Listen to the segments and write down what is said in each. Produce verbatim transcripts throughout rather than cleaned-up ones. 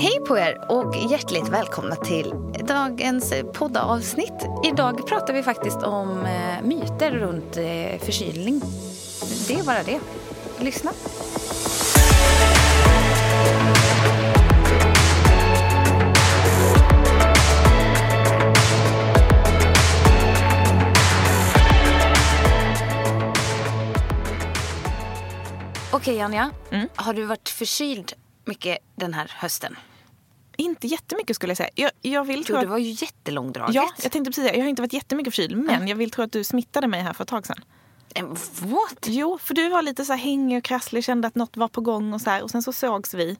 Hej på er och hjärtligt välkomna till dagens poddavsnitt. Idag pratar vi faktiskt om myter runt förkylning. Det är bara det. Lyssna. Okej, Anja, mm. Har du varit förkyld mycket den här hösten? Inte jättemycket skulle jag säga. Jag, jag vill jo, tro att... det var ju jättelångdraget. Ja, jag tänkte precis säga. Jag har inte varit jättemycket förkyld, men mm. jag vill tro att du smittade mig här för ett tag sedan. What? Jo, för du var lite så här hängig och krasslig, kände att något var på gång och så här. Och sen så sågs vi.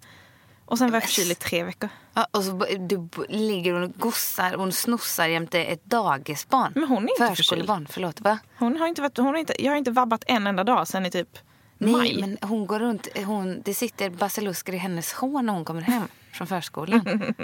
Och sen var jag förkyld i tre veckor. Ja, och så du ligger och gossar och snossar jämte ett dagisbarn. Men hon är inte förkyld. Förskolebarn, förlåt, va? Hon har inte varit, hon har inte, jag har inte vabbat en enda dag sen i typ... Nej, maj. Men hon går runt, hon, det sitter basilusker i hennes hår när hon kommer hem från förskolan.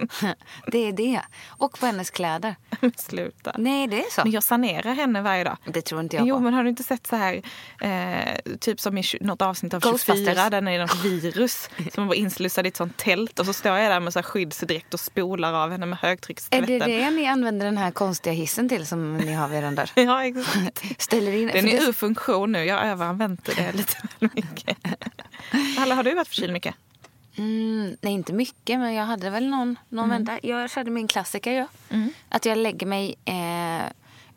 Det är det. Och på hennes kläder. Men sluta. Nej, det är så. Men jag sanerar henne varje dag. Det tror inte jag på. Jo, men har du inte sett så här, eh, typ som i något avsnitt av tjugofyra, där det är något virus som var inslussad i ett sånt tält. Och så står jag där med så här skyddsdräkt och spolar av henne med högtryckskvätten. Är det det ni använder den här konstiga hissen till som ni har vid den där? Ja, exakt. Ställer in. Den är ur funktion nu, jag överanvänder det lite mycket. Alla, har du varit förkyld mycket? Mm, nej, inte mycket, men jag hade väl någon, någon mm. vända. Jag körde min klassiker, ja. Mm. Att jag lägger mig eh,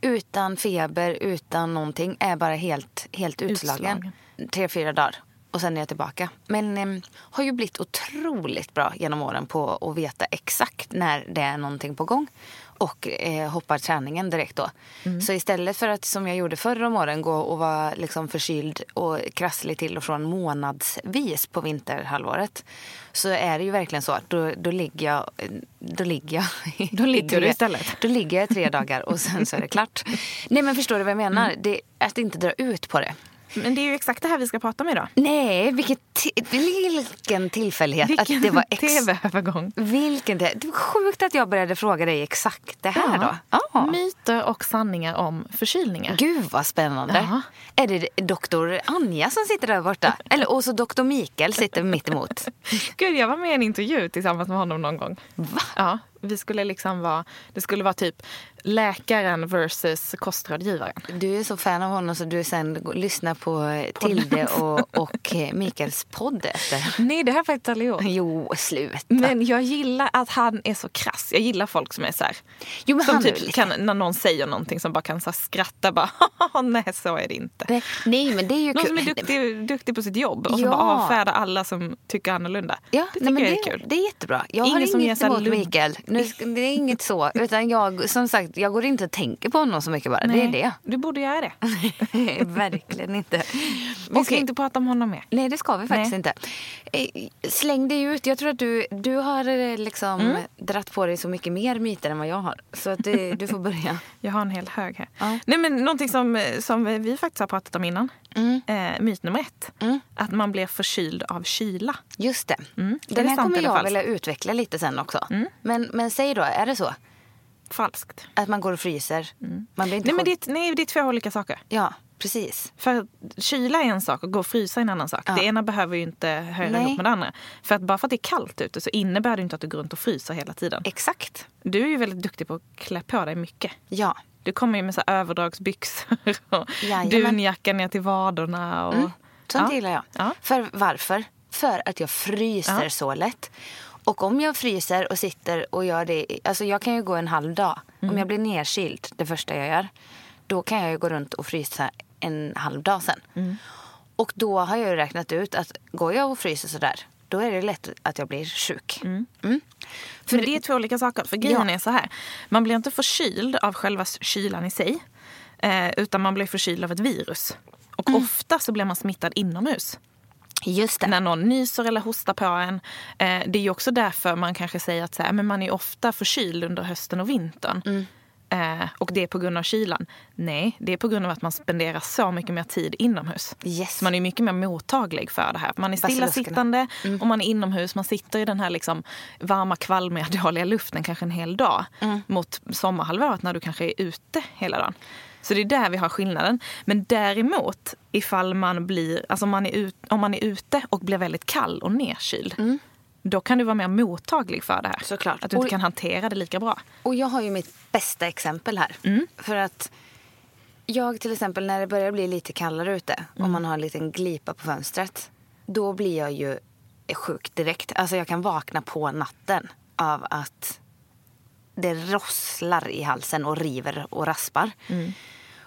utan feber, utan någonting. Är bara helt, helt utslagen. Utslag. Tre, fyra dagar. Och sen är jag tillbaka. Men eh, har ju blivit otroligt bra genom åren på att veta exakt när det är någonting på gång. Och eh, hoppar träningen direkt då. Mm. Så istället för att, som jag gjorde förra om åren, gå och vara liksom förkyld och krasslig till och från månadsvis på vinterhalvåret, så är det ju verkligen så att då, då ligger jag... Då ligger jag... Då ligger du istället. Då ligger jag tre dagar och sen så är det klart. Nej, men förstår du vad jag menar? Mm. Det, att inte dra ut på det. Men det är ju exakt det här vi ska prata om idag. Nej, vilket t- vilken tillfällighet vilken att det var ex- tv-övergång. Vilken te- det var sjukt att jag började fråga dig exakt det här, ja. Då. Ja. Myter och sanningar om förkylningar. Gud vad spännande. Ja. Är det doktor Anja som sitter där borta? Eller och så doktor Mikael sitter mitt emot. Gud, jag var med i en intervju tillsammans med honom någon gång. Va? Ja, vi skulle liksom vara, det skulle vara typ läkaren versus kostrådgivaren. Du är så fan av honom så du sen lyssnar på Tilde och, och Mikaels podd efter. Nej, det har jag faktiskt aldrig gjort. Jo, sluta. Men jag gillar att han är så krass. Jag gillar folk som är så här. Jo, men som han typ kan, när någon säger någonting som bara kan så skratta bara, nej så är det inte. Nej, nej, men det är ju någon kul. Någon som är duktig, duktig på sitt jobb och ja. Som bara avfärdar alla som tycker annorlunda. Ja, det tycker nej, jag är det, kul. Det är jättebra. Jag ingen har som inget emot Mikael. Nu, det är inget så, utan jag, som sagt, jag går inte och tänker på honom så mycket bara. Nej, det är det. Du borde göra det. Nej, verkligen inte. Vi okay. ska inte prata om honom mer. Nej, det ska vi faktiskt Nej. inte. Släng dig ut. Jag tror att du, du har liksom mm. dratt på dig så mycket mer myter än vad jag har. Så att du, du får börja. Jag har en hel hög här. Ja. Nej, men någonting som, som vi faktiskt har pratat om innan. Mm. Eh, myt nummer ett. Mm. Att man blir förkyld av kyla. Just det. Mm. Den här kommer jag vilja utveckla lite sen också. Mm. Men, men säg då, är det så? Falskt. Att man går och fryser. Mm. Man blir inte nej, men det, nej, det är två olika saker. Ja, precis. För kyla är en sak och gå och frysa är en annan sak. Ja. Det ena behöver ju inte höra ihop med det andra. För att bara för att det är kallt ute så innebär det inte att du går runt och fryser hela tiden. Exakt. Du är ju väldigt duktig på att klä på dig mycket. Ja. Du kommer ju med så överdragsbyxor och jajamän. Dunjackan ner till vaderna. Och... Mm. Sånt ja. Gillar jag. Ja. För varför? För att jag fryser ja. Så lätt. Och om jag fryser och sitter och gör det... Alltså jag kan ju gå en halv dag. Mm. Om jag blir nedkyld, det första jag gör, då kan jag ju gå runt och frysa en halv dag sen. Mm. Och då har jag ju räknat ut att går jag och fryser sådär, då är det lätt att jag blir sjuk. Mm. Mm. För men det är två olika saker. För grejen ja. Är så här. Man blir inte förkyld av själva kylan i sig. Eh, utan man blir förkyld av ett virus. Och mm. ofta så blir man smittad inomhus. Just det. När någon nyser eller hostar på en. Eh, det är ju också därför man kanske säger att så här, men man är ofta förkyld under hösten och vintern. Mm. Eh, och det är på grund av kylan. Nej, det är på grund av att man spenderar så mycket mer tid inomhus. Yes. Så man är mycket mer mottaglig för det här. Man är stillasittande mm. och man är inomhus. Man sitter i den här liksom varma, kvalmiga, dåliga luften kanske en hel dag. Mm. Mot sommarhalvåret när du kanske är ute hela dagen. Så det är där vi har skillnaden. Men däremot, ifall man blir, alltså man är ut, om man är ute och blir väldigt kall och nedkyld. Mm. Då kan du vara mer mottaglig för det här. Såklart. Att du inte och, kan hantera det lika bra. Och jag har ju mitt bästa exempel här. Mm. För att jag till exempel när det börjar bli lite kallare ute. Mm. Om man har en liten glipa på fönstret. Då blir jag ju sjuk direkt. Alltså jag kan vakna på natten av att det rosslar i halsen och river och raspar. Mm.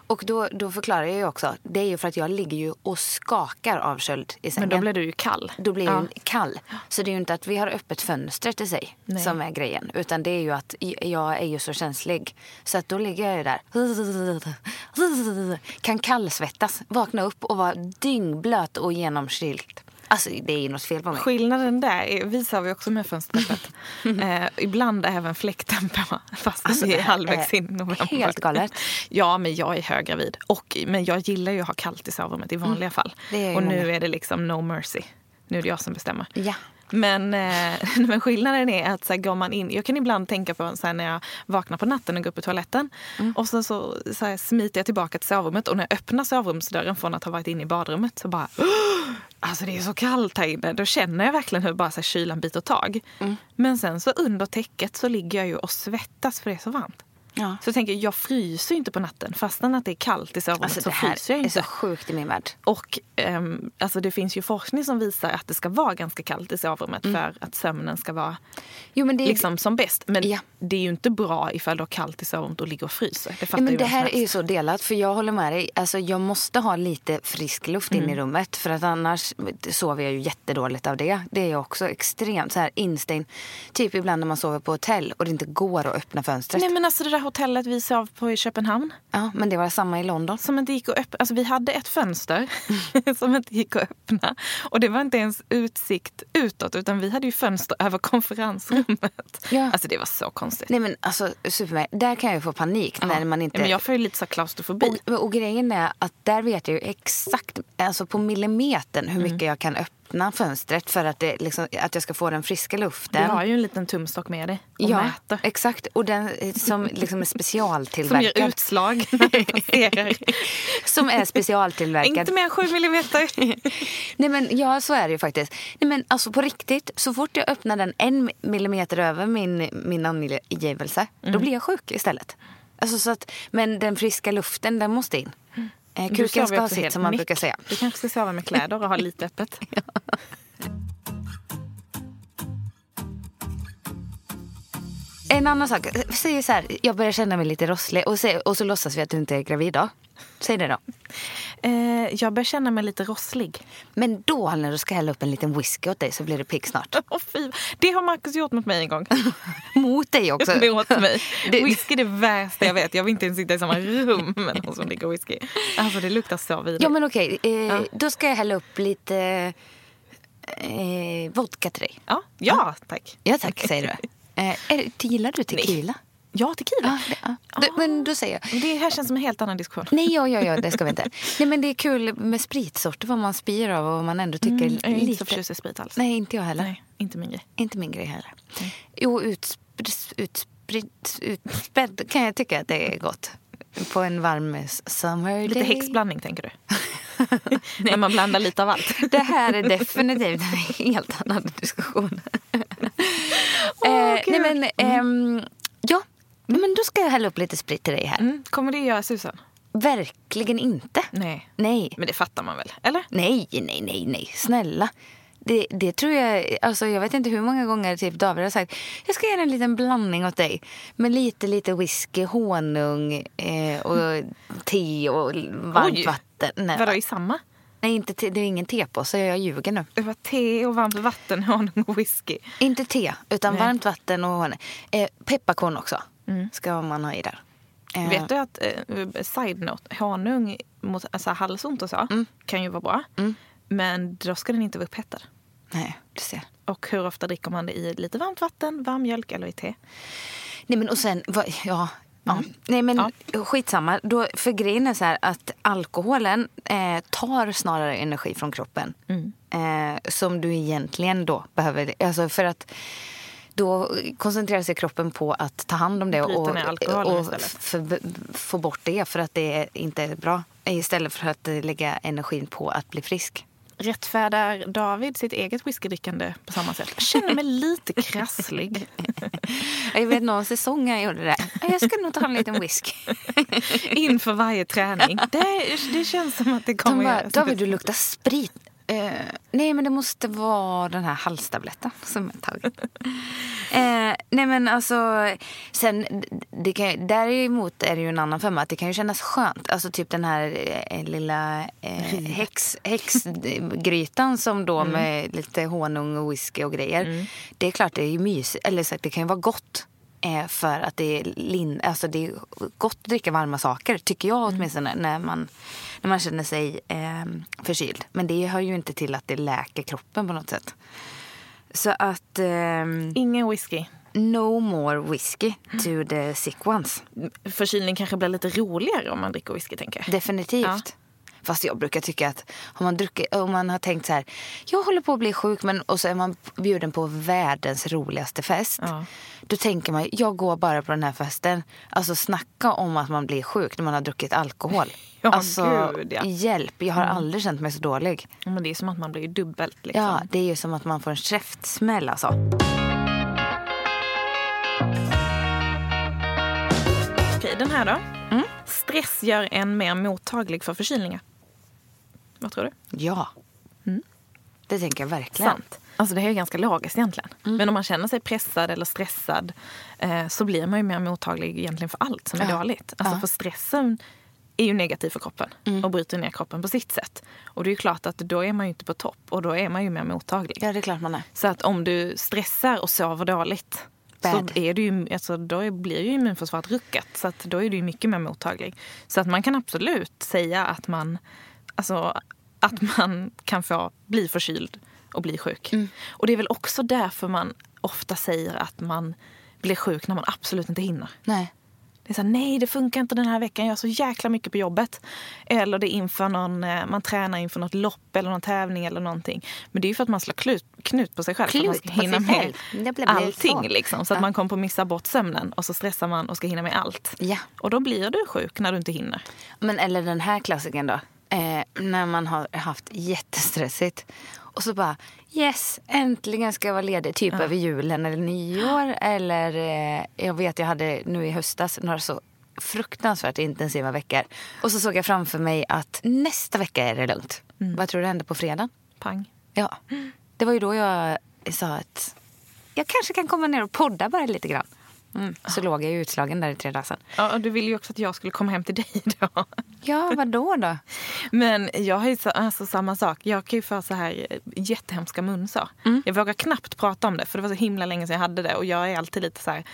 Och då, då förklarar jag ju också. Det är ju för att jag ligger ju och skakar av köld i sängen. Men då blir du ju kall. Då blir ja. ju kall. Så det är ju inte att vi har öppet fönstret i sig Nej. Som är grejen. Utan det är ju att jag är ju så känslig. Så att då ligger jag ju där. Kan kallsvettas. Vakna upp och vara dyngblöt och genomkyld. Alltså det är ju något fel på mig. Skillnaden där visar vi också med fönstret. eh, ibland även fläkten på fast alltså, det är halvvägs in november. Helt galet. Ja, men jag är höggravid. Och, men jag gillar ju att ha kallt i sovrummet i vanliga mm. fall. Och nu många. Är det liksom no mercy. Nu är det jag som bestämmer. Ja. Men, eh, men skillnaden är att så här, går man in. Jag kan ibland tänka på så här, när jag vaknar på natten och går upp på toaletten. Mm. Och sen så, så här, smiter jag tillbaka till sovrummet. Och när jag öppnar sovrumsdörren från att ha varit inne i badrummet så bara... Alltså det är så kallt här inne. Då känner jag verkligen hur bara så här, kylan biter tag. Mm. Men sen så under täcket så ligger jag ju och svettas för det är så varmt. Ja. Så jag tänker, jag fryser ju inte på natten. Fastän att det är kallt i sovrummet alltså, så fryser jag inte. Det här är så sjukt i min värld. Och um, alltså, det finns ju forskning som visar att det ska vara ganska kallt i sovrummet mm. för att sömnen ska vara jo, men det är... liksom som bäst. Men ja. Det är ju inte bra ifall du har kallt i sovrummet och ligger och fryser. Det, ja, men det här är ju så delat, för jag håller med dig. Alltså, jag måste ha lite frisk luft mm. in i rummet. För att annars sover jag ju jättedåligt av det. Det är ju också extremt så här instängd. Typ ibland när man sover på hotell och det inte går att öppna fönstret. Nej, men alltså det där hotellet vi sov på i Köpenhamn. Ja, men det var samma i London. Som inte gick att öppna. Alltså vi hade ett fönster mm. som inte gick att öppna. Och det var inte ens utsikt utåt, utan vi hade ju fönster över konferensrummet. Ja. Alltså det var så konstigt. Nej, men alltså supermär. Där kan jag ju få panik ja. När man inte... Men jag får ju lite så klaustrofobi. Och, och grejen är att där vet jag ju exakt, alltså på millimetern hur mycket mm. jag kan öppna fönstret för att, det, liksom, att jag ska få den friska luften. Du har ju en liten tumstock med dig och ja, mäter. Exakt. Och den som liksom är specialtillverkad. Som gör utslag när det passerar. Som är specialtillverkad. Inte mer än sju millimeter. Nej, men ja, så är det ju faktiskt. Nej, men alltså på riktigt, så fort jag öppnar den en millimeter över min, min angivelse, mm. då blir jag sjuk istället. Alltså, så att, men den friska luften, den måste in. Mm. Kuken ska ha sitt, som man nick. Brukar säga. Du kanske ska sova med kläder och ha lite öppet. Ja. En annan sak. Säg så här, jag börjar känna mig lite rosslig. Och, se, och så låtsas vi att du inte är gravid då. Säg det då. Eh, jag börjar känna mig lite rosslig. Men då, Anna, du ska hälla upp en liten whisky åt dig så blir du pigg snart. Åh, fy. Det har Marcus gjort mot mig en gång. Mot dig också. Mot mig. Det... Whisky är det värsta jag vet. Jag vill inte ens sitta i samma rum med någon som dricker whisky. Alltså det luktar så vidare. Ja, men okej. Eh, ja. Då ska jag hälla upp lite eh, vodka till dig. Ja, ja tack. Ja, tack säger du. Eh, är, gillar du tequila? Nej. Ja, tequila. Ah, det, ah. Du, men då säger jag. Det här känns som en helt annan diskussion. Nej, ja, ja, ja, det ska vi inte. Nej, men det är kul med spritsorter, vad man spyr av och vad man ändå tycker mm, lite. Jag är inte så förtjust i sprit alls. Nej, inte jag heller. Nej, inte min grej. Inte min grej heller. Nej. Jo, utspritt, utspritt, utspädd kan jag tycka att det är gott. På en varm summer day. Lite häxblandning, tänker du? När man blandar lite av allt. Det här är definitivt en helt annan diskussion. Oh, eh, nej, men... Ehm, mm. Ja, men då ska jag hälla upp lite sprit till dig här. Mm. Kommer det göra Susan? Verkligen inte. Nej. Nej. Men det fattar man väl, eller? Nej, nej, nej, nej. Snälla. Det, det tror jag, alltså jag vet inte hur många gånger typ David har sagt, jag ska göra en liten blandning åt dig. Med lite, lite whisky, honung eh, och te och varmt Oj. Vatten. Nej. Vadå, i samma? Nej, inte te, det är ingen te på, så jag ljuger nu. Det var te och varmt vatten, honung och whisky. Inte te, utan Nej. Varmt vatten och honung. Eh, pepparkorn också mm. ska man ha i där. Eh. Vet du att, eh, side note, honung mot alltså, halsont och så mm. kan ju vara bra. Mm. Men då ska den inte vara upphettad. Nej, du ser. Och hur ofta dricker man det i lite varmt vatten, varm mjölk eller i te? Nej, men och sen, va, ja... Mm. Ja. Nej men ja. Skitsamma då, för grejen är så här att alkoholen eh, tar snarare energi från kroppen mm. eh, som du egentligen då behöver, alltså för att då koncentrerar sig kroppen på att ta hand om det och, och för, få bort det, för att det inte är bra, istället för att lägga energin på att bli frisk. Rättfärdar David sitt eget whiskydrickande på samma sätt? Jag känner mig lite krasslig. Jag vet någon säsong jag gjorde det. Jag ska nog ta en liten whisky. Inför varje träning. Det, det känns som att det kommer bara, att David, du luktar sprit. Uh, nej, men det måste vara den här halstabletten som jag tagit. uh, nej, men alltså... Sen, det kan, däremot är det ju en annan femma. Att det kan ju kännas skönt. Alltså typ den här eh, lilla eh, häx, häxgrytan som då mm. med lite honung och whisky och grejer. Mm. Det är klart, det är ju mysigt. Eller så, det kan ju vara gott. Eh, för att det är, lin, alltså det är gott att dricka varma saker, tycker jag åtminstone, mm. när man... När man känner sig eh, förkyld. Men det hör ju inte till att det läker kroppen på något sätt. Så att... Eh, Ingen whisky. No more whisky to the sick ones. Förkylning kanske blir lite roligare om man dricker whisky, tänker jag. Definitivt. Ja. Fast jag brukar tycka att om man, druckit, om man har tänkt så här, jag håller på att bli sjuk, men, och så är man bjuden på världens roligaste fest. Ja. Då tänker man, jag går bara på den här festen. Alltså snacka om att man blir sjuk när man har druckit alkohol. Ja, alltså, Gud, ja. Hjälp, jag har mm. aldrig känt mig så dålig. Men det är som att man blir dubbelt. Liksom. Ja, det är ju som att man får en käftsmäll alltså. Okej, den här då. Mm. Stress gör en mer mottaglig för förkylningar. Vad tror du? Ja. Mm. Det tänker jag verkligen. Sant. Alltså det är ju ganska logiskt egentligen. Mm. Men om man känner sig pressad eller stressad eh, så blir man ju mer mottaglig egentligen för allt som är ja. dåligt. Alltså ja. För stressen är ju negativ för kroppen mm. och bryter ner kroppen på sitt sätt. Och det är ju klart att då är man ju inte på topp och då är man ju mer mottaglig. Ja, det är klart man är. Så att om du stressar och sover dåligt bad. Så är det ju, alltså då blir ju immunförsvaret ruckat, så att då är det ju mycket mer mottaglig. Så att man kan absolut säga att man, alltså, att man kan få bli förkyld och bli sjuk. Mm. Och det är väl också därför man ofta säger att man blir sjuk när man absolut inte hinner. Nej. Det är så här, nej det funkar inte den här veckan, jag har så jäkla mycket på jobbet. Eller det är inför någon, man tränar inför något lopp eller någon tävling eller någonting. Men det är ju för att man slår klut, knut på sig själv. Klut för att man hinner med det blir allting så. Liksom. Så att ja. Man kompromissar bort sömnen och så stressar man och ska hinna med allt. Ja. Och då blir du sjuk när du inte hinner. Men eller den här klassiken då. Eh, när man har haft jättestressigt. Och så bara, yes, äntligen ska jag vara ledig. Typ ja. Över julen eller nyår. Eller eh, jag vet, jag hade nu i höstas några så fruktansvärt intensiva veckor. Och så såg jag framför mig att nästa vecka är det lugnt. Mm. Vad tror du hände på fredag? Pang. Ja, det var ju då jag sa att jag kanske kan komma ner och podda bara lite grann. Mm. Så ah. låg jag ju utslagen där i tre dagar sedan. Ja, och du ville ju också att jag skulle komma hem till dig då. Ja, vadå då? Men jag har ju så, alltså, samma sak. Jag kan ju få så här jättehemska munsår. Mm. Jag vågar knappt prata om det, för det var så himla länge sedan jag hade det. Och jag är alltid lite så här,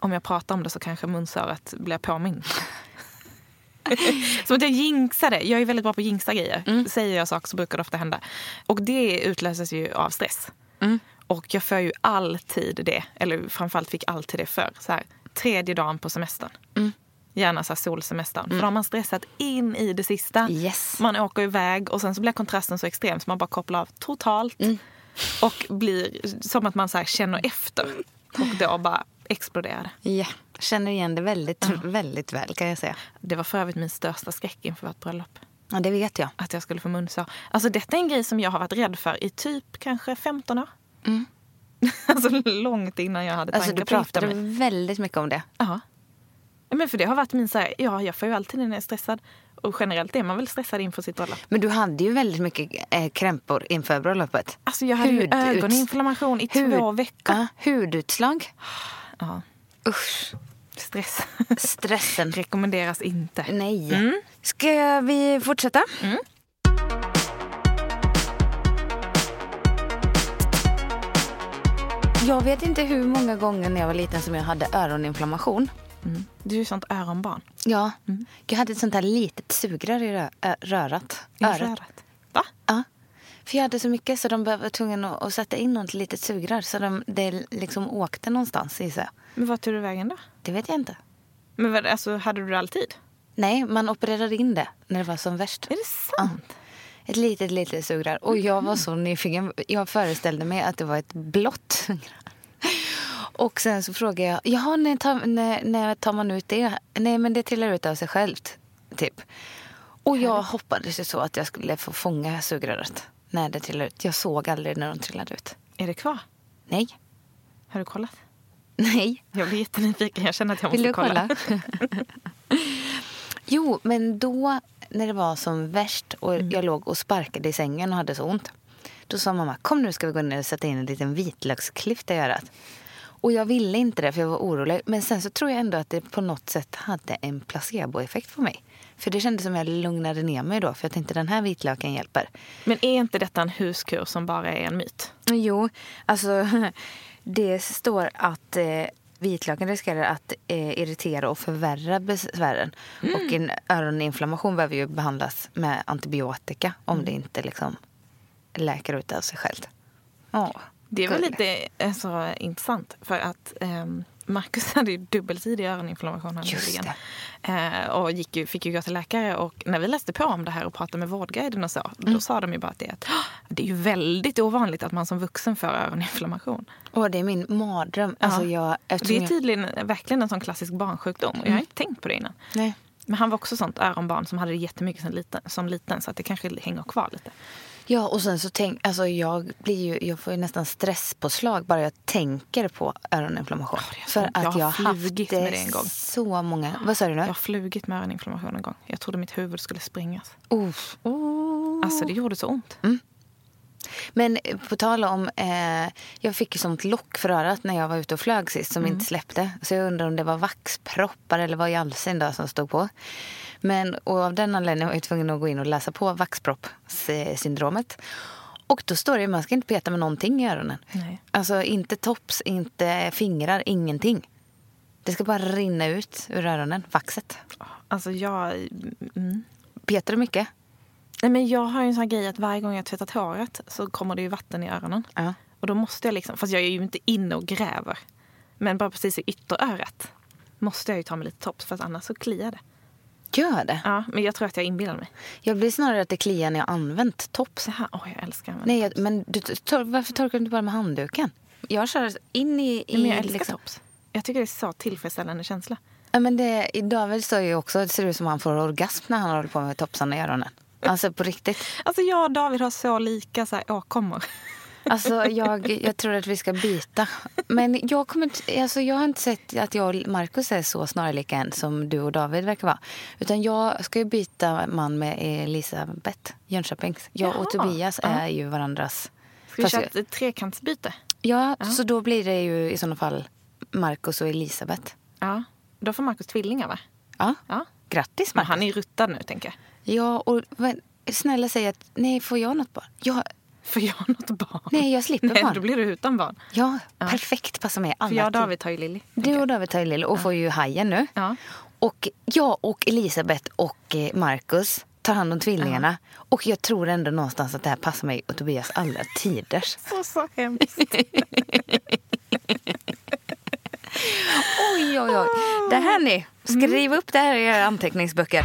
om jag pratar om det så kanske munsåret blir påminn. Som att jag jinxade. Jag är väldigt bra på att jinxa grejer. Mm. Säger jag saker så brukar det ofta hända. Och det utlöses ju av stress. Mm. Och jag får ju alltid det, eller framförallt fick alltid det för så här, tredje dagen på semestern. Mm. Gärna så här solsemestern. Mm. För då har man stressat in i det sista. Yes. Man åker iväg och sen så blir kontrasten så extrem så man bara kopplar av totalt. Mm. Och blir som att man så här känner efter. Och då bara exploderar. Ja, yeah. Känner igen det väldigt, mm. väldigt väl kan jag säga. Det var för övrigt min största skräck inför vårt bröllop. Ja, det vet jag. Att jag skulle få munsår. Alltså detta är en grej som jag har varit rädd för i typ kanske femton år. Mm. Alltså långt innan jag hade tankar på att gifta mig. Alltså du pratade väldigt mycket om det. Ja. Men för det har varit min så här, ja jag får ju alltid när jag är stressad. Och generellt är man väl stressad inför sitt bröllop. Men du hade ju väldigt mycket eh, krämpor inför bröllopet. Alltså jag hade Hud, ju ögoninflammation i hud, två veckor. Uh, hudutslag. Ja. Usch. Stress. Stressen. Rekommenderas inte. Nej. Mm. Ska vi fortsätta? Mm. Jag vet inte hur många gånger när jag var liten som jag hade öroninflammation. Mm. Du är ju sånt öronbarn. Ja. Mm. Jag hade ett sånt här litet sugrör i rö- rörat. I rörat? Va? Ja. För jag hade så mycket så de behövde tvungen att, att sätta in något litet sugrör. Så de det liksom åkte någonstans i sig. Men vad tog du vägen då? Det vet jag inte. Men vad, alltså, hade du det alltid? Nej, man opererade in det när det var som värst. Är det sant? Ja. Ett litet, litet sugrör. Och jag var så nyfiken. Jag föreställde mig att det var ett blått sugrör. Och sen så frågade jag, jaha, när tar, när, när tar man ut det? Nej, men det trillar ut av sig självt, typ. Och jag hoppades ju så att jag skulle få fånga sugröret när det trillade ut. Jag såg aldrig när de trillade ut. Är det kvar? Nej. Har du kollat? Nej. Jag blir jättenyfiken, jag känner att jag måste Vill du kolla. kolla? Jo, men då när det var som värst och mm. jag låg och sparkade i sängen och hade så ont. Då sa mamma, kom nu ska vi gå ner och sätta in en liten vitlöksklyfta i örat. Och jag ville inte det för jag var orolig. Men sen så tror jag ändå att det på något sätt hade en placeboeffekt på mig. För det kändes som att jag lugnade ner mig då. För jag tänkte den här vitlöken hjälper. Men är inte detta en huskur som bara är en myt? Jo, alltså det står att eh, vitlöken riskerar att eh, irritera och förvärra besvären. Mm. Och en öroninflammation behöver ju behandlas med antibiotika. Om mm. det inte liksom läker ut av sig själv. Ja. Det är väl lite alltså, intressant för att eh, Marcus hade ju dubbelsidig öroninflammation eh, och gick ju, fick ju gå till läkare och när vi läste på om det här och pratade med vårdguiden och så, mm. då sa de ju bara att det, att det är ju väldigt ovanligt att man som vuxen får öroninflammation. Åh, det är min mardröm. Alltså, jag, det är tydligen verkligen en sån klassisk barnsjukdom och jag har mm. inte tänkt på det innan. Nej. Men han var också sånt öronbarn som hade det jättemycket som liten, som liten så att det kanske hänger kvar lite. Ja, och sen så tänk, alltså jag blir ju, jag får ju nästan stresspåslag bara jag tänker på öroninflammation. Oh, för att jag har, jag har haft det, det en gång. Så många. Vad sa du nu? Jag har flugit med öroninflammation en gång. Jag trodde mitt huvud skulle springas. Oh. Oh. Alltså det gjorde så ont. Mm. Men på tal om, eh, jag fick ju sånt lock för örat när jag var ute och flög sist som mm. inte släppte. Så jag undrar om det var vaxproppar eller vad i allsin då som stod på. Men och av den anledningen var jag tvungen att gå in och läsa på vaxproppssyndromet. Och då står det ju, man ska inte peta med någonting i öronen. Nej. Alltså inte tops, inte fingrar, ingenting. Det ska bara rinna ut ur öronen, vaxet. Alltså jag... Mm. Petar du mycket? Nej, men jag har ju en sån här grej att varje gång jag tvättat håret så kommer det ju vatten i öronen. Ja. Och då måste jag liksom, fast jag är ju inte inne och gräver. Men bara precis i ytterörat måste jag ju ta med lite tops för att annars så kliar det. Gör det? Ja, men jag tror att jag inbillar mig. Jag blir snarare att det kliar när jag använt tops. Jaha, åh, jag älskar att använda Nej, jag, men du, tor- varför torkar du inte bara med handduken? Jag kör in i... i Nej, men jag älskar liksom. Tops. Jag tycker det är så tillfredsställande känsla. Ja, men det, David står ju också, det ser ut som han får orgasm när han håller på med topsarna i öronen. Alltså på riktigt. Alltså jag och David har så lika så här åkommor. Alltså jag, jag tror att vi ska byta. Men jag, kommer t- alltså jag har inte sett att jag och Marcus är så snarlika än som du och David verkar vara. Utan jag ska ju byta man med Elisabeth Jönköpings. Jag Jaha. och Tobias är Aha. ju varandras. Ska vi köra ett trekantsbyte? Ja, Aha. så då blir det ju i sådana fall Marcus och Elisabeth. Ja, då får Marcus tvillingar va? Ja, ja. Grattis Marcus. Men han är ruttad nu tänker jag. Ja, och men, snälla säg att nej, får jag något barn? Jag... Får jag något barn? Nej, jag slipper nej, barn. Då blir du utan barn. Ja, ja. Perfekt, passar mig. För jag och David tar ju Lilly. Du och David tar ju Lilly och ja. får ju hajen nu. Ja. Och jag och Elisabeth och Marcus tar hand om tvillingarna. Ja. Och jag tror ändå någonstans att det här passar mig och Tobias alla tiders. Så, så hemskt. Oj, oj, oj. Det här ni, skriv upp det här i era anteckningsböcker.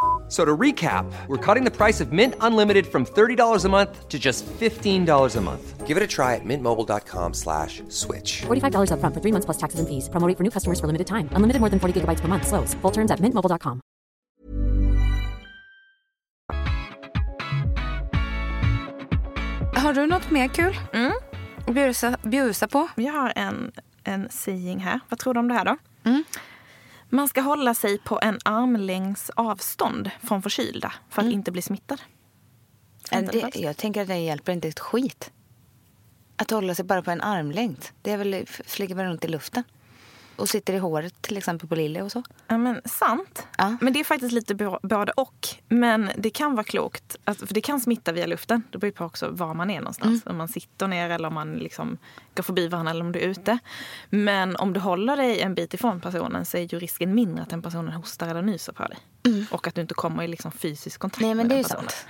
So to recap, we're cutting the price of Mint Unlimited from thirty dollars a month to just fifteen dollars a month. Give it a try at mintmobile.com slash switch. forty-five dollars up front for three months plus taxes and fees. Promo rate for new customers for limited time. Unlimited more than forty gigabytes per month. Slows full terms at mint mobile dot com. Har du något mer kul? Mm. Bjusa, bjusa på. Jag har en, en saying här. Vad tror du om det här då? Mm. Man ska hålla sig på en armlängds avstånd från förkylda för att mm. inte bli smittad. Det, jag tänker att det hjälper inte ett skit. Att hålla sig bara på en armlängd. Det är väl flyger bara runt i luften. Och sitter i håret till exempel på Lilly och så. Ja, men sant. Ja. Men det är faktiskt lite både och. Men det kan vara klokt. Alltså, för det kan smitta via luften. Det beror på också var man är någonstans. Mm. Om man sitter ner eller om man liksom går förbi varandra eller om du är ute. Men om du håller dig en bit ifrån personen så är ju risken mindre att den personen hostar eller nyser på dig. Mm. Och att du inte kommer i liksom fysisk kontakt. Nej, men med det är sant.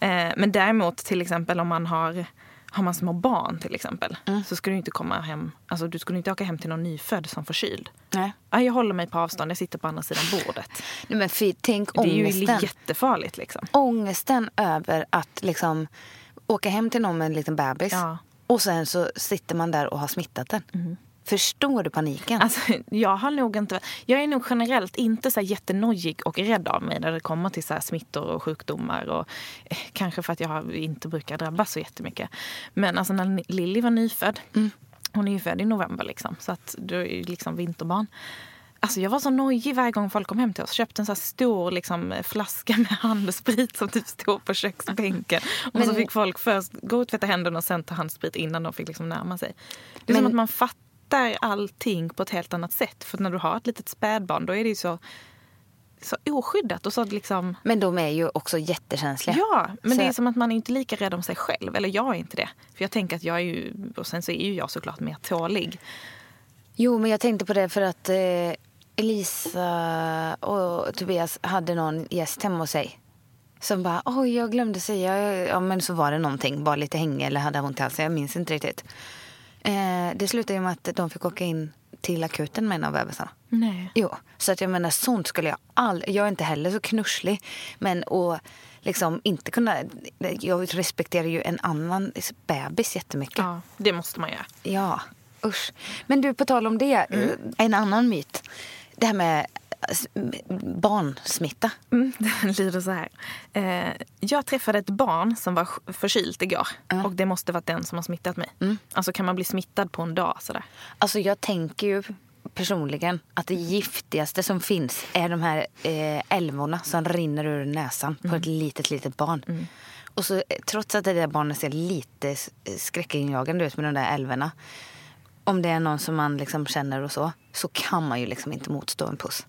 Eh, men däremot till exempel om man har... Har man små barn till exempel mm. så skulle du inte komma hem, alltså du skulle inte åka hem till någon nyfödd som förkyld. Nej. Jag håller mig på avstånd, jag sitter på andra sidan bordet. Nej, men fy, tänk det är ångesten. Ju jättefarligt liksom. Ångesten över att liksom åka hem till någon med en liten bebis ja. Och sen så sitter man där och har smittat den. Mm. Förstår du paniken? Alltså, jag har nog inte... Jag är nog generellt inte så jättenojig och rädd av mig när det kommer till så här smittor och sjukdomar. Och, eh, kanske för att jag inte brukar drabbas så jättemycket. Men alltså, när Lilly var nyfödd... Mm. Hon är ju född i november, liksom, så att du är liksom vinterbarn. Alltså, jag var så nojig varje gång folk kom hem till oss. Köpte en så här stor liksom, flaska med handsprit som typ står på köksbänken. Och men... så fick folk först gå och tvätta händerna och sen ta handsprit innan de fick liksom, närma sig. Det är men... som att man fattar där allting på ett helt annat sätt. För när du har ett litet spädbarn, då är det ju så, så oskyddat. Och så liksom... Men de är ju också jättekänsliga. Ja, men så... det är som att man är inte lika rädd om sig själv. Eller jag är inte det. För jag tänker att jag är ju... Och sen så är ju jag såklart mer tålig. Jo, men jag tänkte på det för att eh, Elisa och Tobias hade någon gäst hemma hos sig. Som bara, oj, jag glömde säga. Ja, men så var det någonting. Bara lite hänge eller hade ont i halsen. Jag minns inte riktigt. Det slutade ju med att de fick åka in till akuten med en av bebisarna. Nej. Jo, så att jag menar, sånt skulle jag aldrig... Jag är inte heller så knusslig. Men att liksom inte kunna... Jag respekterar ju en annan bebis jättemycket. Ja, det måste man göra. Ja, usch. Men du, på tal om det, mm. en annan myt. Det här med barnsmitta. Mm, den lyder så här. Eh, jag träffade ett barn som var förkylt igår. Mm. Och det måste vara den som har smittat mig. Mm. Alltså kan man bli smittad på en dag? Sådär. Alltså jag tänker ju personligen att det giftigaste som finns är de här eh, älvorna som rinner ur näsan mm. på ett litet, litet barn. Mm. Och så trots att det där barnet ser lite skräckinjagande ut med de där älvorna. Om det är någon som man liksom känner och så, så kan man ju liksom inte motstå en puss.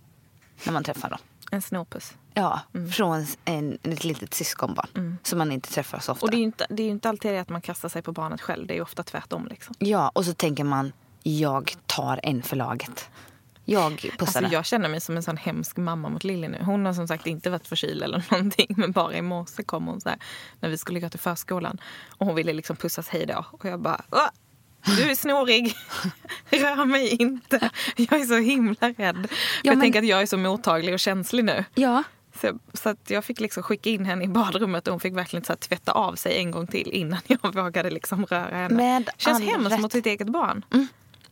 När man träffar dem. En snorpuss. Ja, mm. från en, ett litet syskonbarn. Mm. Som man inte träffar så ofta. Och det är ju inte, det är ju inte alltid det att man kastar sig på barnet själv. Det är ju ofta tvärtom liksom. Ja, och så tänker man, jag tar en för laget. Jag pussar. Alltså jag känner mig som en sån hemsk mamma mot Lilly nu. Hon har som sagt inte varit förkyld eller någonting. Men bara i morse kom hon så här. När vi skulle gå till förskolan. Och hon ville liksom pussas hej då. Och jag bara... Åh! Du är snorig. Rör mig inte. Jag är så himla rädd. Ja, jag men... tänker att jag är så mottaglig och känslig nu. Ja. Så, så att jag fick liksom skicka in henne i badrummet och hon fick verkligen så här tvätta av sig en gång till innan jag vågade liksom röra henne. Med känns hemskt mot sitt eget barn. Mm.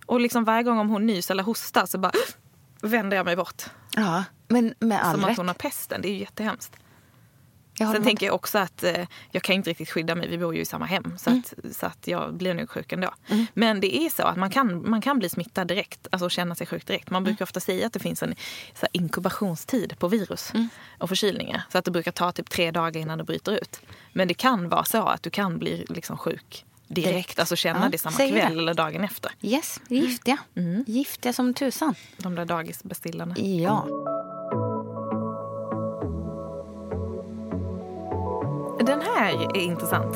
Och liksom varje gång om hon nys eller hostar så bara vänder jag mig bort. Ja, men med all rätt. Som att hon har pesten. Det är ju jättehemskt. Jag Sen tänker jag också att eh, jag kan inte riktigt skydda mig. Vi bor ju i samma hem. Så, mm. att, så att jag blir nog sjuk ändå. Mm. Men det är så att man kan, man kan bli smittad direkt. Alltså känna sig sjuk direkt. Man brukar mm. ofta säga att det finns en så här, inkubationstid på virus mm. och förkylningar. Så att det brukar ta typ tre dagar innan det bryter ut. Men det kan vara så att du kan bli liksom, sjuk direkt. direkt. Alltså känna ja. Det samma Säger kväll det. Eller dagen efter. Yes, giftiga. Mm. Giftiga som tusan. De där dagisbestillarna. Ja. Den här är intressant.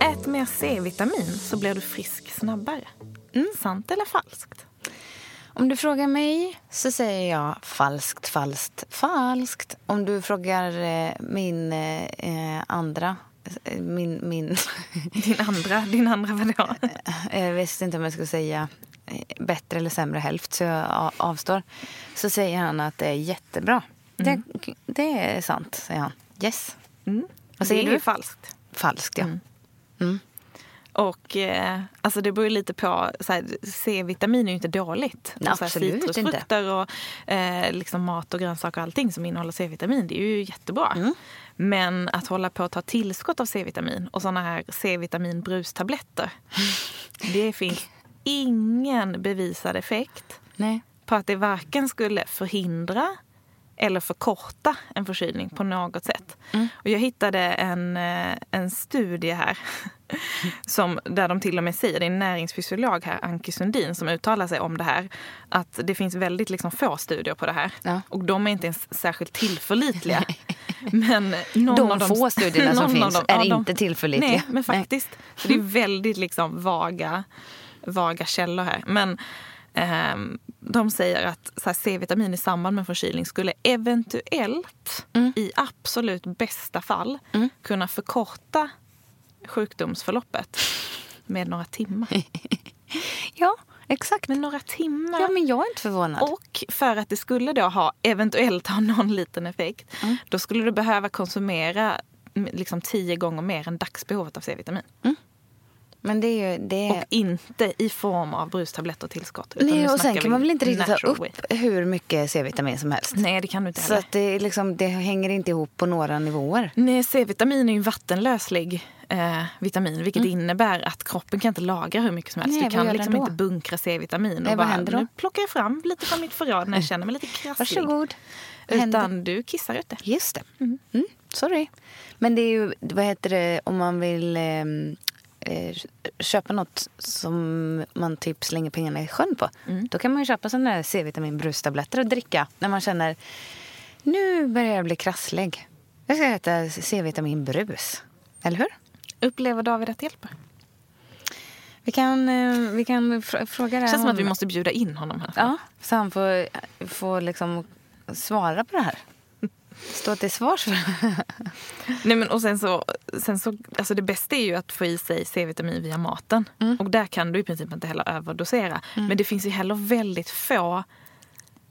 Ät mer C-vitamin så blir du frisk snabbare. Mm. Sant eller falskt? Om du frågar mig så säger jag falskt, falskt, falskt. Om du frågar min eh, andra... Min, min... Din andra? Din andra vadå? Jag visste inte om jag skulle säga bättre eller sämre hälft så jag avstår. Så säger han att det är jättebra. Mm. Det, det är sant, säger han. Yes. Mm. Vad säger det är du? Falskt. Falskt, ja. Mm. Mm. Och eh, alltså det beror lite på, såhär, C-vitamin är ju inte dåligt. Nej, såhär, absolut citrus, inte. Citrusfrukter och eh, liksom mat och grönsaker och allting som innehåller C-vitamin, det är ju jättebra. Mm. Men att hålla på att ta tillskott av C-vitamin och sådana här C-vitaminbrustabletter, mm. det finns ingen bevisad effekt Nej. På att det varken skulle förhindra eller förkorta en förkylning på något sätt. Mm. Och jag hittade en, en studie här som, där de till och med säger, det är en näringsfysiolog här, Anke Sundin, som uttalar sig om det här, att det finns väldigt liksom få studier på det här. Ja. Och de är inte ens särskilt tillförlitliga. Men någon de, av de få studierna som finns de, är ja, de, inte tillförlitliga. Nej, men faktiskt. Nej. Så det är väldigt liksom vaga, vaga källor här. Men de säger att så här, C-vitamin i samband med förkylning skulle eventuellt mm. i absolut bästa fall mm. kunna förkorta sjukdomsförloppet med några timmar. Ja, exakt. Med några timmar. Ja, men jag är inte förvånad. Och för att det skulle då ha, eventuellt ha någon liten effekt, mm. då skulle du behöva konsumera liksom tio gånger mer än dagsbehovet av C-vitamin. Mm. Men det är ju, det... Och inte i form av brustabletter och tillskott. Nej, och sen kan man väl inte riktigt ta upp with. hur mycket C-vitamin som helst. Nej, det kan du inte heller. Så att det, liksom, det hänger inte ihop på några nivåer. Nej, C-vitamin är ju en vattenlöslig eh, vitamin. Vilket mm. innebär att kroppen kan inte lagra hur mycket som helst. Nej, du kan liksom inte bunkra C-vitamin. Nej, och bara, vad händer då? Nu plockar jag fram lite från mitt förråd när jag känner mig lite krasslig. Varsågod. Utan du kissar ut det. Just det. Mm. Mm. Sorry. Men det är ju, vad heter det, om man vill... Eh, köpa något som man typ slänger pengarna i sjön på, mm. då kan man ju köpa sådana här C-vitaminbrustabletter och dricka när man känner nu börjar jag bli krasslig. Jag ska äta C-vitaminbrus. Eller hur? Upplever David att det hjälper? Vi kan, vi kan fråga det. Känns som att vi måste bjuda in honom här. Ja, så han får, får liksom svara på det här. Stå till svars. Nej, men och sen så, sen så alltså det bästa är ju att få i sig C-vitamin via maten. Mm. Och där kan du i princip inte heller överdosera. Mm. Men det finns ju heller väldigt få,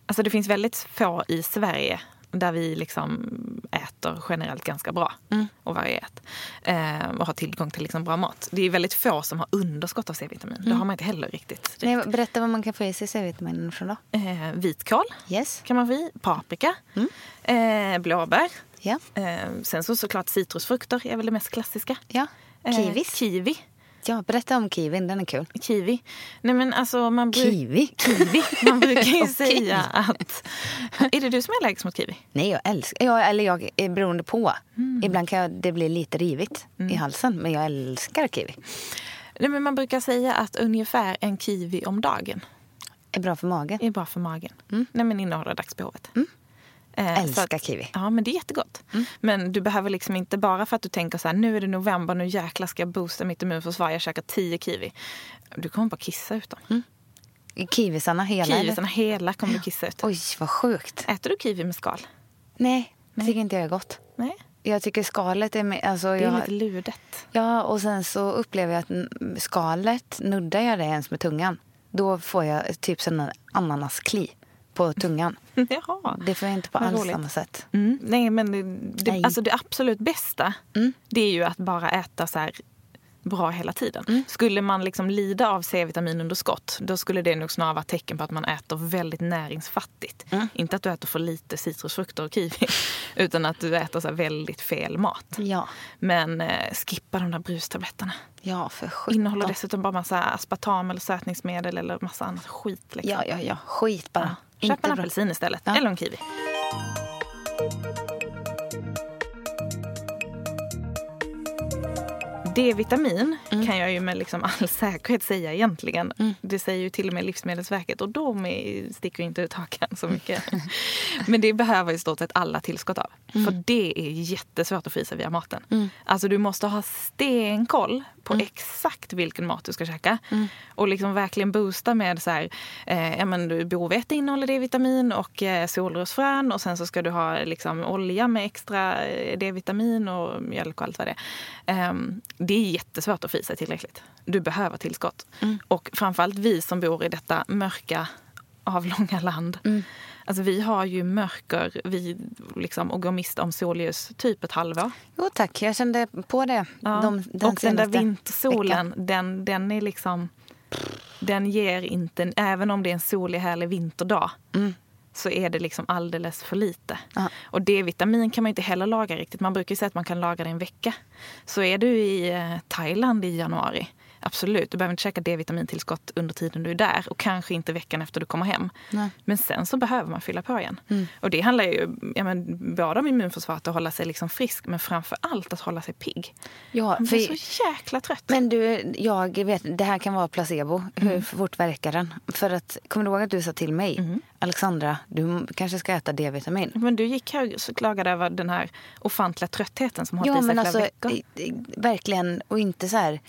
alltså det finns väldigt få i Sverige där vi liksom äter generellt ganska bra mm. och varierat. Ehm, och har tillgång till liksom bra mat. Det är väldigt få som har underskott av C-vitamin. Mm. Det har man inte heller riktigt. Nej, riktigt. Berätta vad man kan få i sig C-vitaminen från då. Ehm, vitkål yes. kan man få i. Paprika. Mm. Ehm, blåbär. Ja. Ehm, sen så såklart citrusfrukter är väl det mest klassiska. Ja. Kiwis. Ehm, kiwi. Ja, berätta om kiwin, den är kul. Kiwi. Nej, men alltså man bru- kiwi. Kiwi. Man brukar ju säga att... Är det du som är allergisk mot kiwi? Nej, jag älskar... Jag, eller jag är beroende på. Mm. Ibland kan jag, det blir lite rivigt mm. i halsen, men jag älskar kiwi. Nej, men man brukar säga att ungefär en kiwi om dagen... Är bra för magen. Är bra för magen. Mm. Nej, men innehåller dagsbehovet. Mm. Eh, älskar att, kiwi. Ja, men det är jättegott. Mm. Men du behöver liksom inte bara för att du tänker så här, nu är det november, nu jäkla ska jag boosta mitt immunförsvar, jag käkar tio kiwi. Du kommer bara kissa ut dem. Mm. Kiwisarna hela? Kiwisarna hela kommer du kissa ut. Oj, vad sjukt. Äter du kiwi med skal? Nej, det tycker inte jag är gott. Nej. Jag tycker skalet är... Med, alltså det är jag, lite ludet. Ja, och sen så upplever jag att skalet, nuddar jag det ens med tungan, då får jag typ sån ananaskli på tungan. Jaha. Det får jag inte på alls roligt. Samma sätt. Mm. Nej, men det, det, Nej. Alltså det absolut bästa mm. det är ju att bara äta så här bra hela tiden. Mm. Skulle man liksom lida av C-vitaminunderskott, då skulle det nog snarare vara tecken på att man äter väldigt näringsfattigt. Mm. Inte att du äter för lite citrusfrukter och kiwi, utan att du äter så här väldigt fel mat. Ja. Men eh, skippa de där brustabletterna. Ja, för sjutton. Innehåller dessutom bara massa aspartam eller sötningsmedel eller massa annat skit. Liksom. Ja, ja, ja. Skit bara. Ja. Köp en apelsin istället, ja. Eller en kiwi. D-vitamin mm. kan jag ju med liksom all säkerhet säga egentligen. Mm. Det säger ju till och med Livsmedelsverket, och de är, sticker ju inte ut hakan så mycket. Mm. Men det behöver i stort sett alla tillskott av. Mm. För det är jättesvårt att få i sig via maten. Mm. Alltså du måste ha stenkoll på mm. exakt vilken mat du ska käka. Mm. Och liksom verkligen boosta med så här, eh, ja men bovete innehåller D-vitamin och eh, solrosfrön. Och sen så ska du ha liksom olja med extra eh, D-vitamin och mjölk och allt vad det är. Eh, Det är jättesvårt att få i sig tillräckligt. Du behöver tillskott. Mm. Och framförallt vi som bor i detta mörka avlånga land. Mm. Alltså vi har ju mörker vi liksom, och går miste om solljus typ ett halvår. Jo tack, jag kände på det. Ja. De, den och den där vintersolen, den, den är liksom... Den ger inte, även om det är en solig härlig vinterdag, mm. så är det liksom alldeles för lite. Aha. Och D-vitamin kan man inte heller laga riktigt. Man brukar ju säga att man kan laga det en vecka. Så är du i Thailand i januari, absolut. Du behöver inte käka D-vitamintillskott under tiden du är där. Och kanske inte veckan efter du kommer hem. Nej. Men sen så behöver man fylla på igen. Mm. Och det handlar ju ja, men, både om immunförsvaret att hålla sig liksom frisk. Men framför allt att hålla sig pigg. Ja, för... Jag är så jäkla trött. Men du, jag vet, det här kan vara placebo. Hur mm. fort verkar den? För att, kommer du ihåg att du sa till mig? Mm. Alexandra, du kanske ska äta D-vitamin. Men du gick här och klagade över den här ofantliga tröttheten som har ja, i sig flera alltså, veckor. Verkligen, och inte så här...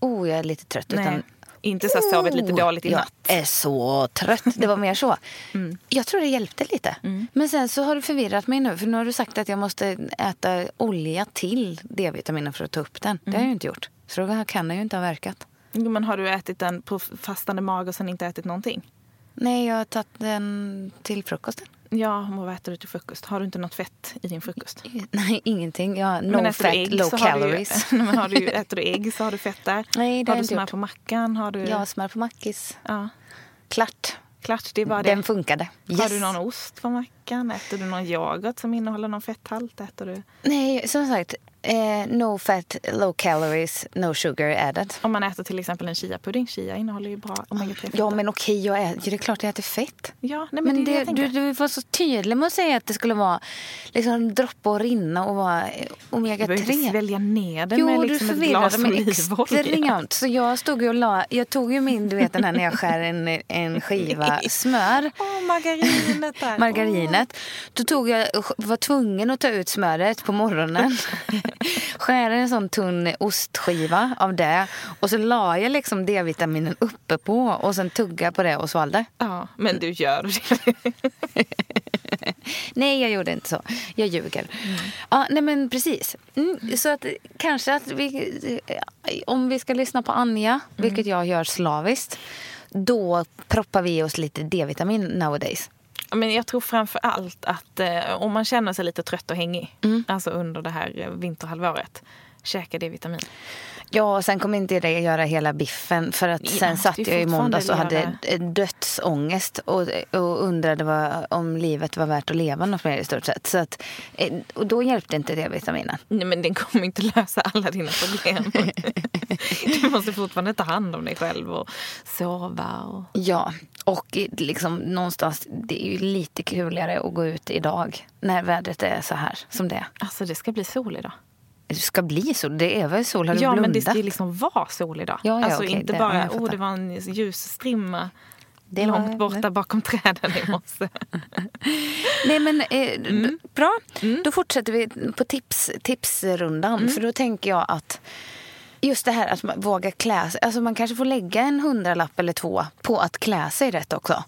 Oh, jag är lite trött. Nej, utan, inte så att sovit lite dåligt i natt. Jag är så trött. Det var mer så. Mm. Jag tror det hjälpte lite. Mm. Men sen så har du förvirrat mig nu. För nu har du sagt att jag måste äta olja till D-vitaminen för att ta upp den. Mm. Det har jag ju inte gjort. Så då kan det ju inte ha verkat. Men har du ätit den på fastande mag och sen inte ätit någonting? Nej, jag har tagit den till frukosten. Ja, vad äter du till frukost? Har du inte något fett i din frukost? Nej, ingenting. Ja, no fat, ägg, low calories. Har du, men har du, äter du ägg så har du fett där. Nej, det har du smör gjort. På mackan? Har du... Ja, smör på mackis. Ja. Klart. Klart, det var det. Den funkade. Yes. Har du någon ost på mackan? Äter du någon yoghurt som innehåller någon fetthalt? Äter du? Nej, som sagt... Eh, no fat, low calories, no sugar added. Om man äter till exempel en chia-pudding. Chia innehåller ju bra omega tre. Ja, men okej, jag äter, det är klart jag äter fett. Ja, nej, men, men det, det du, du var så tydlig med att säga att det skulle vara liksom droppa och rinna och vara omega tre. Du behöver inte svälja ner det med liksom ett glas olivolja. Så jag stod ju och la, jag tog ju min, du vet den här när jag skär en, en skiva smör. Åh, oh, margarinet där. Margarinet. Då tog jag, var tvungen att ta ut smöret på morgonen. Skär en sån tunn ostskiva av det och så la jag liksom D-vitaminen uppe på och sen tugga på det och svalde. Ja, men du gör det. Nej, jag gjorde inte så. Jag ljuger. Mm. Ja, nej men precis. Mm, så att kanske att vi, om vi ska lyssna på Anja, mm. vilket jag gör slaviskt, då proppar vi oss lite D-vitamin nowadays. Men jag tror framför allt att eh, om man känner sig lite trött och hängig mm. alltså under det här vinterhalvåret, käka D-vitamin. Ja, och sen kom inte det att göra hela biffen för att ja, sen satt jag i måndags och hade dödsångest och, och undrade vad, om livet var värt att leva något mer i stort sett. Så att, och då hjälpte inte D-vitaminen. Nej, men den kommer inte lösa alla dina problem. Du måste fortfarande ta hand om dig själv och sova. Och... Ja, och liksom någonstans, det är ju lite kuligare att gå ut idag när vädret är så här som det är. Alltså det ska bli sol idag. Det ska bli sol, det är väl sol, har du ja, blundat? Ja, men det ska ju liksom vara sol idag. Ja, ja, alltså okej, inte det, bara, åh oh, det var en ljusstrimma det långt var, borta det. Bakom träden i morse. Nej men, eh, mm. bra. Mm. Då fortsätter vi på tips, tipsrundan. Mm. För då tänker jag att just det här att man vågar klä sig. Alltså man kanske får lägga en hundralapp eller två på att klä sig rätt också.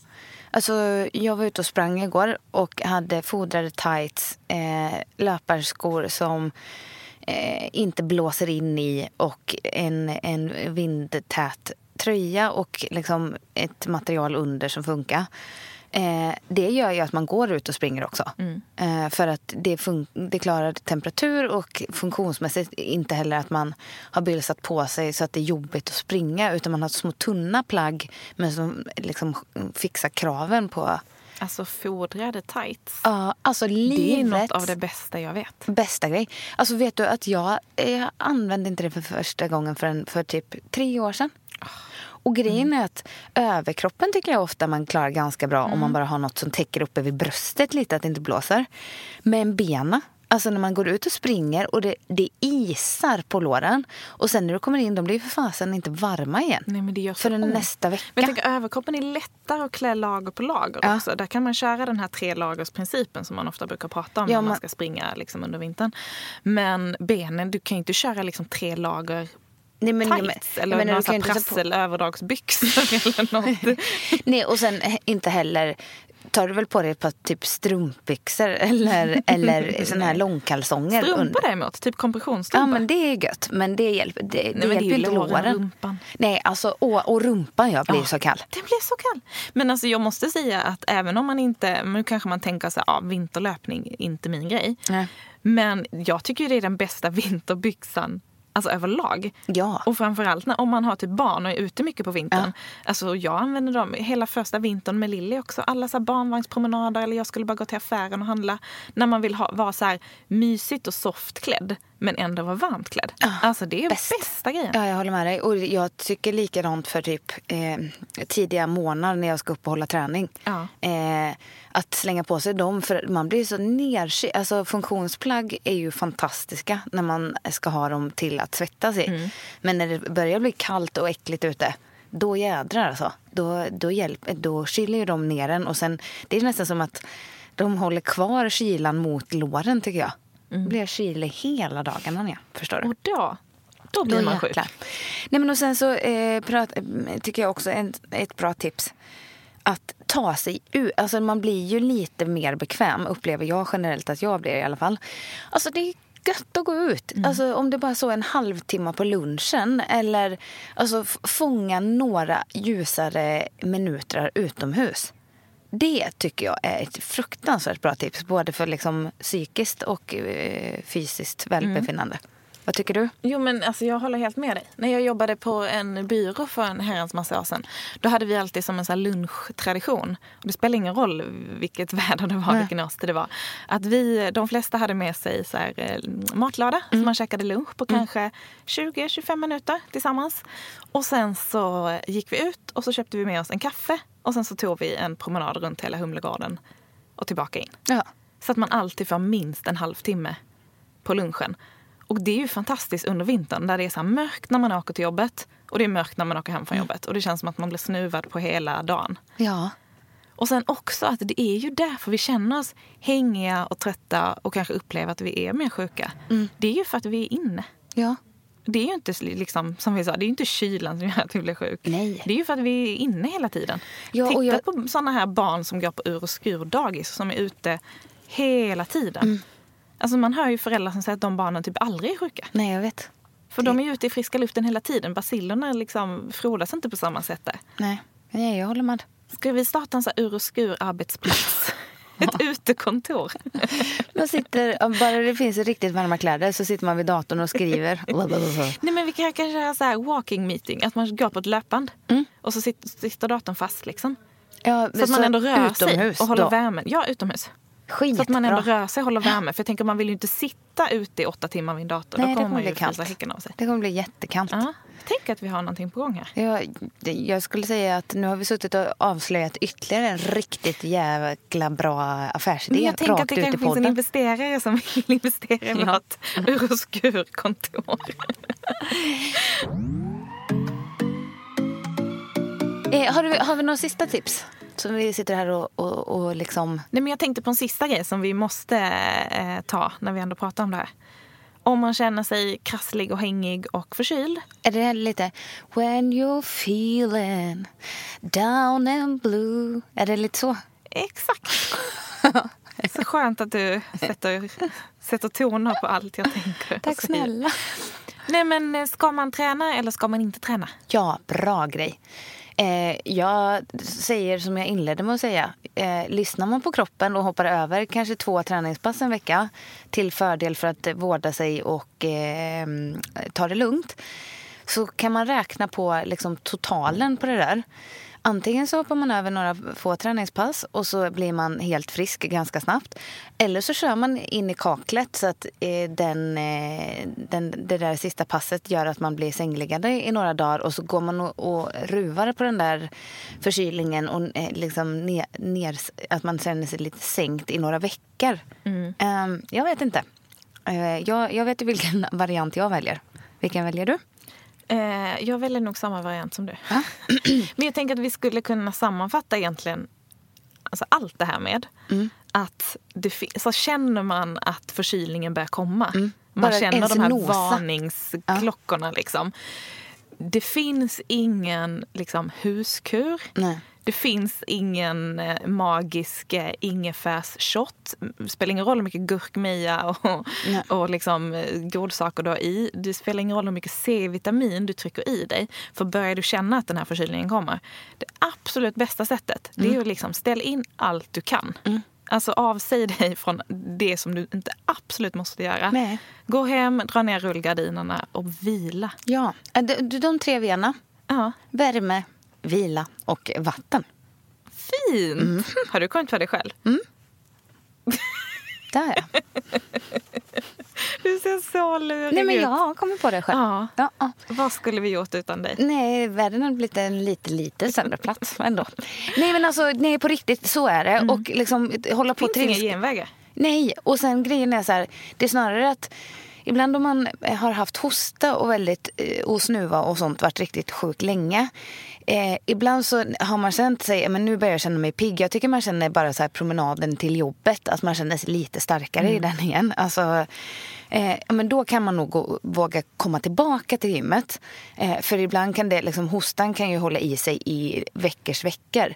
Alltså jag var ute och sprang igår och hade fodrade tights, eh, löparskor som... inte blåser in i och en, en vindtät tröja och liksom ett material under som funkar. Eh, det gör ju att man går ut och springer också. Mm. Eh, för att det, fun- det klarar temperatur och funktionsmässigt inte heller att man har bylsat på sig så att det är jobbigt att springa utan man har små tunna plagg men som liksom fixar kraven på... Alltså fodrade tights. Ja, alltså livet. Det är något av det bästa jag vet. Bästa grej. Alltså vet du att jag, jag använde inte det för första gången för, en, för typ tre år sedan. Oh. Och grejen mm. är att överkroppen tycker jag ofta man klarar ganska bra mm. om man bara har något som täcker uppe vid bröstet lite att det inte blåser. Men bena, alltså när man går ut och springer och det, det isar på låren och sen när du kommer in, de blir för fasen inte varma igen. Nej, men det gör så för ont. Nästa vecka. Men jag tänker, överkroppen är lättare att klä lager på lager ja. Också. Där kan man köra den här tre lagersprincipen som man ofta brukar prata om ja, när man... man ska springa liksom under vintern. Men benen, du kan ju inte köra liksom tre lager. Nej, men, tights eller men, några prassel, överdragsbyxor eller något. Nej, och sen inte heller tar du väl på dig på typ strumpbyxor eller, eller sån här långkalsonger. Strumpor däremot, typ kompressionsstrumpor. Ja, men det är gött, men det hjälper, det, Nej, det men hjälper inte låren. Nej, alltså, och, och rumpan jag blir ja, så kall. Den blir så kall. Men alltså, jag måste säga att även om man inte, nu kanske man tänker så här, ja, vinterlöpning, inte min grej. Nej. Men jag tycker ju det är den bästa vinterbyxan. Alltså överlag. Ja. Och framförallt när, om man har typ barn och är ute mycket på vintern. Ja. Alltså jag använder dem hela första vintern med Lilly också. Alla så här barnvagnspromenader eller jag skulle bara gå till affären och handla. När man vill ha, vara så här mysigt och softklädd men ändå vara varmt klädd. Ja. Alltså det är Bäst. bästa grejen. Ja, jag håller med dig. Och jag tycker likadant för typ eh, tidiga månader när jag ska upp och hålla träning. Ja. Eh, att slänga på sig dem för man blir så nerkyld. Alltså funktionsplagg är ju fantastiska när man ska ha dem till att svettas i. Mm. Men när det börjar bli kallt och äckligt ute, då jädrar alltså. Då, då, hjälper, då kyller ju de ner den och sen det är nästan som att de håller kvar kylan mot låren tycker jag. Mm. Blir kylig hela dagen, Anja, förstår du? Och då, då blir då man sjuk. Nej, men och sen så eh, prat, tycker jag också en, ett bra tips att ta sig ut. Alltså man blir ju lite mer bekväm, upplever jag generellt att jag blir i alla fall. Alltså det är gött att gå ut. Mm. Alltså om det bara så en halvtimme på lunchen eller alltså fånga några ljusare minuter utomhus. Det tycker jag är ett fruktansvärt bra tips. Både för liksom psykiskt och eh, fysiskt välbefinnande. Mm. Vad tycker du? Jo, men alltså, jag håller helt med dig. När jag jobbade på en byrå för en herrans massa år sedan, då hade vi alltid som en sån här lunchtradition. Och det spelade ingen roll vilket väder det var, Nej. vilken årstid det var. Att vi, de flesta hade med sig så här, matlada, mm. så man käkade lunch på mm. kanske tjugo till tjugofem minuter tillsammans. Och sen så gick vi ut och så köpte vi med oss en kaffe. Och sen så tog vi en promenad runt hela Humlegården och tillbaka in. Ja. Så att man alltid får minst en halvtimme på lunchen. Och det är ju fantastiskt under vintern där det är så här mörkt när man åker till jobbet och det är mörkt när man åker hem från jobbet. Och det känns som att man blir snuvad på hela dagen. Ja. Och sen också att det är ju därför vi känner oss hängiga och trötta och kanske upplever att vi är mer sjuka. Mm. Det är ju för att vi är inne. Ja. Det är ju inte liksom, som vi sa, det är ju inte kylan som gör att vi blir sjuk. Nej. Det är ju för att vi är inne hela tiden. Ja, Titta och jag... på sådana här barn som går på ur- och skurdagis som är ute hela tiden. Mm. Alltså man hör ju föräldrar som säger att de barnen typ aldrig är sjuka. Nej, jag vet. För det... de är ju ute i friska luften hela tiden. Basillerna liksom frodas inte på samma sätt där. Nej, Nej jag håller med. Ska vi starta en sån här ur- och skurarbetsplats? Ett utekontor. Man sitter, bara det finns riktigt varma kläder så sitter man vid datorn och skriver. Nej, men vi kan kanske göra så här walking meeting. Att man går på ett löpband mm. och så sitter, sitter datorn fast liksom. Ja, så att man ändå rör sig och håller då. värmen. Ja, utomhus. Skitbra. Så att man ändå rör sig och håller värmen. För jag tänker, man vill ju inte sitta ute i åtta timmar vid en dator. Nej, då kommer det kommer bli kallt. Av sig. Det kommer bli jättekallt. Ja. Tänk att vi har någonting på gång här. Jag, jag skulle säga att nu har vi suttit och avslöjat ytterligare en riktigt jävla bra affärsidé. Men jag tänker att det kanske finns en investerare som vill investera i något ur- och skurkontor. eh, har, vi, har vi några sista tips? Så vi sitter här och, och, och liksom... Nej, men jag tänkte på en sista grej som vi måste eh, ta när vi ändå pratar om det här. Om man känner sig krasslig och hängig och förkyld. Är det lite when you're feeling down and blue? Är det lite så? Exakt. Så skönt att du sätter, sätter toner på allt jag tänker. Tack snälla. Nej, men ska man träna eller ska man inte träna? Ja, bra grej. Jag säger som jag inledde med att säga, eh, lyssnar man på kroppen och hoppar över kanske två träningspass en vecka till fördel för att vårda sig och eh, ta det lugnt, så kan man räkna på liksom, totalen på det där. Antingen så hoppar man över några få träningspass och så blir man helt frisk ganska snabbt. Eller så kör man in i kaklet så att eh, den, eh, den, det där sista passet gör att man blir sängliggande i några dagar. Och så går man och, och ruvar på den där förkylningen och eh, liksom ner, ner, att man känner sig lite sänkt i några veckor. Mm. Eh, jag vet inte. Eh, jag, jag vet ju vilken variant jag väljer. Vilken väljer du? Jag väljer nog samma variant som du. Ah. Men jag tänker att vi skulle kunna sammanfatta egentligen alltså allt det här med mm. att det, så känner man att förkylningen börjar komma. Mm. Man känner de här nosa. varningsklockorna. Ja. Liksom. Det finns ingen liksom, huskur. Nej. Det finns ingen magisk ingefärsshot. Spelar ingen roll hur mycket gurkmeja och, och liksom godsaker du har i. Det spelar ingen roll hur mycket C-vitamin du trycker i dig. För börjar du känna att den här förkylningen kommer. Det absolut bästa sättet, mm. det är att liksom ställa in allt du kan. Mm. Alltså avsäg dig från det som du inte absolut måste göra. Nej. Gå hem, dra ner rullgardinerna och vila. Ja, de, de tre vena. Ja. Värme, vila och vatten. Fint! Mm. Har du kommit för dig själv? Mm. Där. Du ser så lurig. Nej, men jag har kommit på det själv. Ja. Ja, ja. Vad skulle vi gjort utan dig? Nej, världen har blivit en lite, lite sämre plats ändå. Nej, men alltså, nej, på riktigt, så är det. Mm. Och liksom hålla på till... Finns inga genvägar? Nej, och sen grejen är så här, det är snarare att ibland om man har haft hosta och väldigt osnuva och sånt, varit riktigt sjuk länge. Eh, ibland så har man känt sig, men nu börjar jag känna mig pigg. Jag tycker man känner bara så här promenaden till jobbet, att man känner sig lite starkare mm. i den igen. Alltså, eh, men då kan man nog gå, våga komma tillbaka till gymmet. Eh, för ibland kan det, liksom, hostan kan ju hålla i sig i veckors veckor.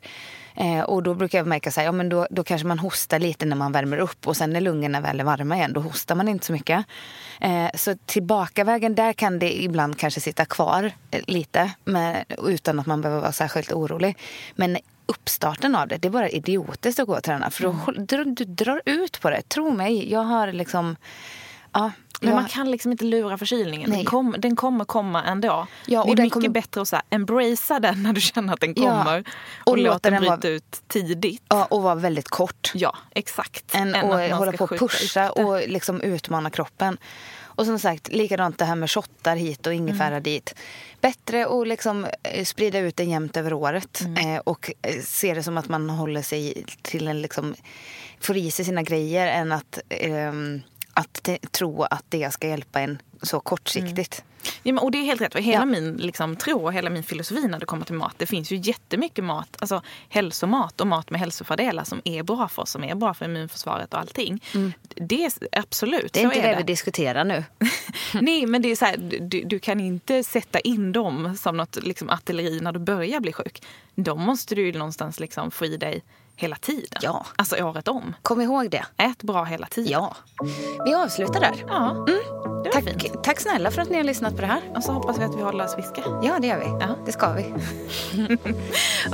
Eh, och då brukar jag märka så här, ja, men då, då kanske man hostar lite när man värmer upp. Och sen när lungorna väl är varma igen, då hostar man inte så mycket. Eh, så tillbakavägen, där kan det ibland kanske sitta kvar eh, lite. Men, utan att man behöver vara särskilt orolig. Men uppstarten av det, det är bara idiotiskt att gå och träna. För då, du, du drar ut på det. Tro mig, jag har liksom... Ja, men jag... man kan liksom inte lura förkylningen. Den, kom, den kommer komma ändå. Ja, och det är den mycket kommer... bättre att så här, embracea den när du känner att den kommer. Ja. Och, och låta den bryta vara... ut tidigt. Ja, och vara väldigt kort. Ja, exakt. Än, än och att hålla på och pusha och liksom utmana kroppen. Och som sagt, likadant det här med shottar hit och ingefära mm. dit. Bättre att liksom sprida ut det jämnt över året. Mm. Eh, och se det som att man håller sig till en liksom... Får i sig sina grejer än att... Ehm, Att te, tro att det ska hjälpa en så kortsiktigt. Mm. Ja, men, och det är helt rätt. Hela ja. min liksom, tro och hela min filosofi när det kommer till mat. Det finns ju jättemycket mat. Alltså hälsomat och mat med hälsofördelar som är bra för oss. Som är bra för immunförsvaret och allting. Mm. Det är absolut. Det är så inte är det vi diskuterar nu. Nej, men det är så här. Du, du kan inte sätta in dem som något liksom, artilleri när du börjar bli sjuk. Då måste du ju någonstans liksom, få i dig... Hela tiden. Ja. Alltså året om. Kom ihåg det. Ät bra hela tiden. Ja. Vi avslutar där. Ja. Mm. Tack, fint. Tack snälla för att ni har lyssnat på det här. Och så hoppas vi att vi håller oss friska. Ja, det gör vi. Ja. Det ska vi.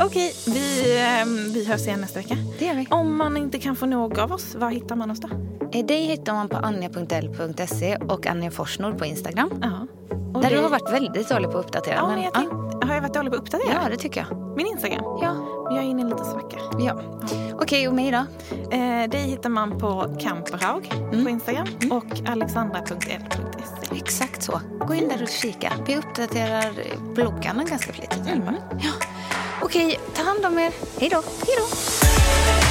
Okej, vi, eh, vi hörs igen nästa vecka. Det gör vi. Om man inte kan få nog av oss, var hittar man oss då? Det hittar man på anja punkt l punkt se och Anja Forsnor på Instagram. Ja. Och där det... du har varit väldigt dålig på att uppdatera. Ja, men jag tänk... ja. Har jag varit dålig på att uppdatera? Ja, det tycker jag. Min Instagram? Ja. Jag är inne i en liten svacka. Ja. Okej, okay, och mig då? Eh, det hittar man på Kamperhaug mm. på Instagram mm. och alexandra punkt l punkt se. Exakt så. Gå in där och kika. Vi uppdaterar bloggarna ganska flitigt. Mm. Ja. Okej, okay, ta hand om er. Hej då. Hej då.